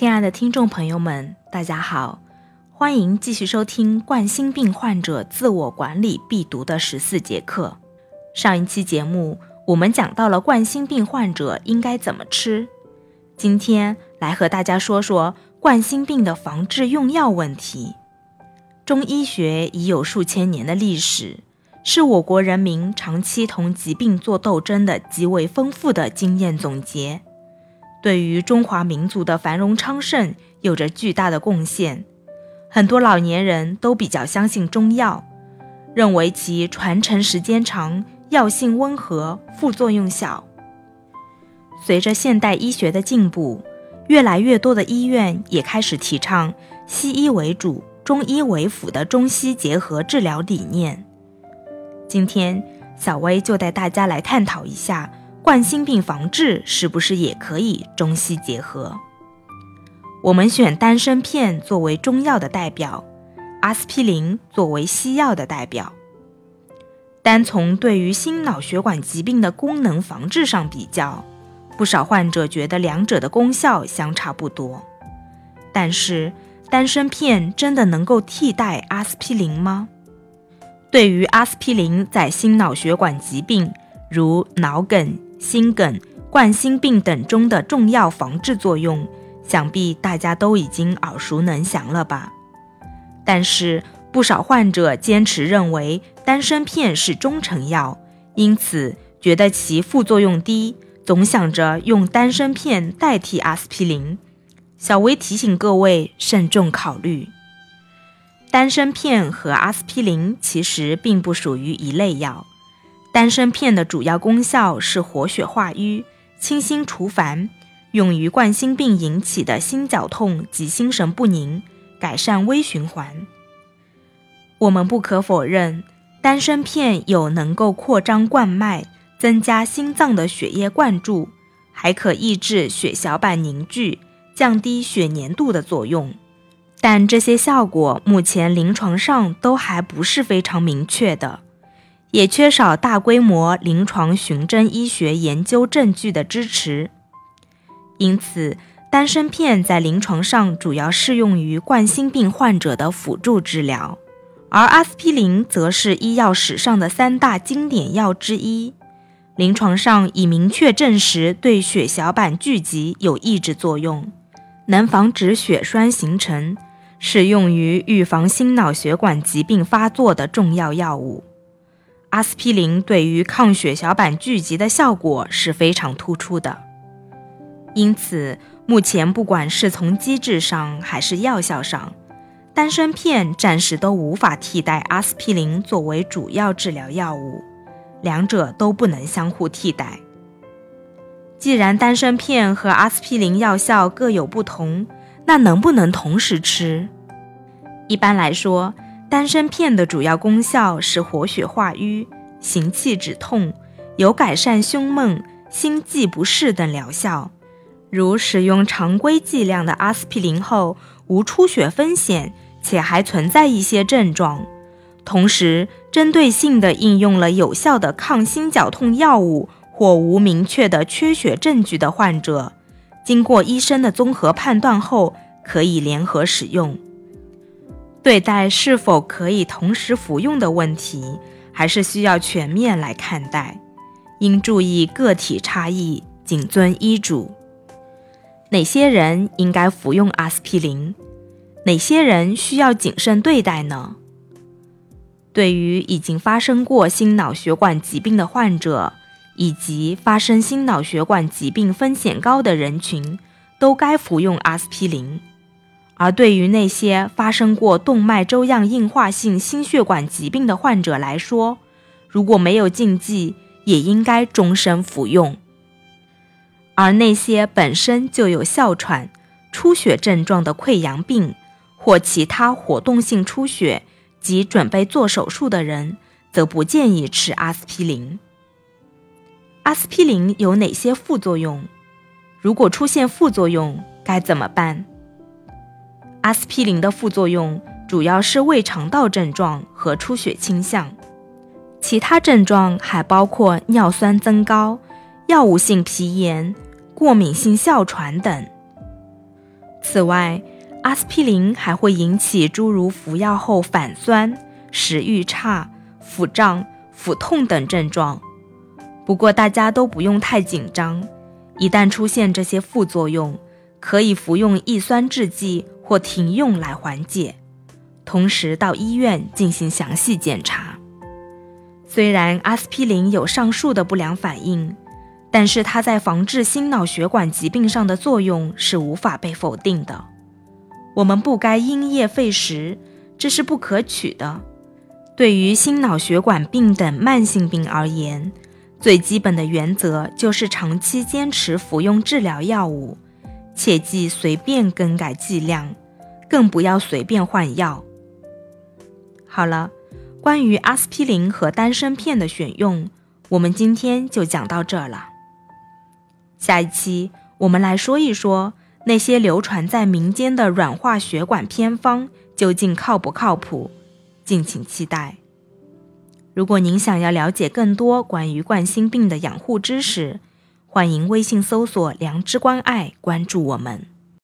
亲爱的听众朋友们，大家好，欢迎继续收听冠心病患者自我管理必读的14节课。上一期节目我们讲到了冠心病患者应该怎么吃，今天来和大家说说冠心病的防治用药问题。中医学已有数千年的历史，是我国人民长期同疾病做斗争的极为丰富的经验总结，对于中华民族的繁荣昌盛有着巨大的贡献。很多老年人都比较相信中药，认为其传承时间长，药性温和，副作用小。随着现代医学的进步，越来越多的医院也开始提倡西医为主、中医为辅的中西结合治疗理念。今天，小薇就带大家来探讨一下冠心病防治是不是也可以中西结合。我们选丹参片作为中药的代表，阿司匹林作为西药的代表。单从对于心脑血管疾病的功能防治上比较，不少患者觉得两者的功效相差不多。但是，丹参片真的能够替代阿司匹林吗？对于阿司匹林在心脑血管疾病如脑梗、心梗、冠心病等中的重要防治作用，想必大家都已经耳熟能详了吧。但是不少患者坚持认为丹参片是中成药，因此觉得其副作用低，总想着用丹参片代替阿司匹林。小薇提醒各位慎重考虑，丹参片和阿司匹林其实并不属于一类药。丹参片的主要功效是活血化瘀、清心除烦，用于冠心病引起的心绞痛及心神不宁，改善微循环。我们不可否认，丹参片有能够扩张冠脉、增加心脏的血液灌注，还可抑制血小板凝聚、降低血粘度的作用。但这些效果目前临床上都还不是非常明确的，也缺少大规模临床循证医学研究证据的支持。因此，丹参片在临床上主要适用于冠心病患者的辅助治疗，而阿司匹林则是医药史上的3大经典药之一，临床上已明确证实对血小板聚集有抑制作用，能防止血栓形成，是用于预防心脑血管疾病发作的重要药物。阿司匹林对于抗血小板聚集的效果是非常突出的，因此目前不管是从机制上还是药效上，丹参片暂时都无法替代阿司匹林作为主要治疗药物，两者都不能相互替代。既然丹参片和阿司匹林药效各有不同，那能不能同时吃？一般来说，丹参片的主要功效是活血化瘀、行气止痛，有改善胸闷、心悸不适等疗效。如使用常规剂量的阿司匹林后，无出血风险，且还存在一些症状。同时，针对性地应用了有效的抗心绞痛药物或无明确的缺血证据的患者，经过医生的综合判断后，可以联合使用。对待是否可以同时服用的问题，还是需要全面来看待，应注意个体差异，谨遵医嘱。哪些人应该服用阿司匹林？哪些人需要谨慎对待呢？对于已经发生过心脑血管疾病的患者，以及发生心脑血管疾病风险高的人群，都该服用阿司匹林。而对于那些发生过动脉粥样硬化性心血管疾病的患者来说，如果没有禁忌，也应该终身服用。而那些本身就有哮喘、出血症状的溃疡病，或其他活动性出血及准备做手术的人，则不建议吃阿司匹林。阿司匹林有哪些副作用？如果出现副作用，该怎么办？阿司匹林的副作用主要是胃肠道症状和出血倾向，其他症状还包括尿酸增高、药物性皮炎、过敏性哮喘等。此外，阿司匹林还会引起诸如服药后反酸、食欲差、腹胀、腹痛等症状。不过大家都不用太紧张，一旦出现这些副作用，可以服用抑酸制剂或停用来缓解，同时到医院进行详细检查。虽然阿司匹林有上述的不良反应，但是它在防治心脑血管疾病上的作用是无法被否定的。我们不该因噎废食，这是不可取的。对于心脑血管病等慢性病而言，最基本的原则就是长期坚持服用治疗药物，切忌随便更改剂量，更不要随便换药。好了，关于阿司匹林和丹参片的选用，我们今天就讲到这了。下一期我们来说一说那些流传在民间的软化血管偏方究竟靠不靠谱，敬请期待。如果您想要了解更多关于冠心病的养护知识，欢迎微信搜索良知关爱，关注我们。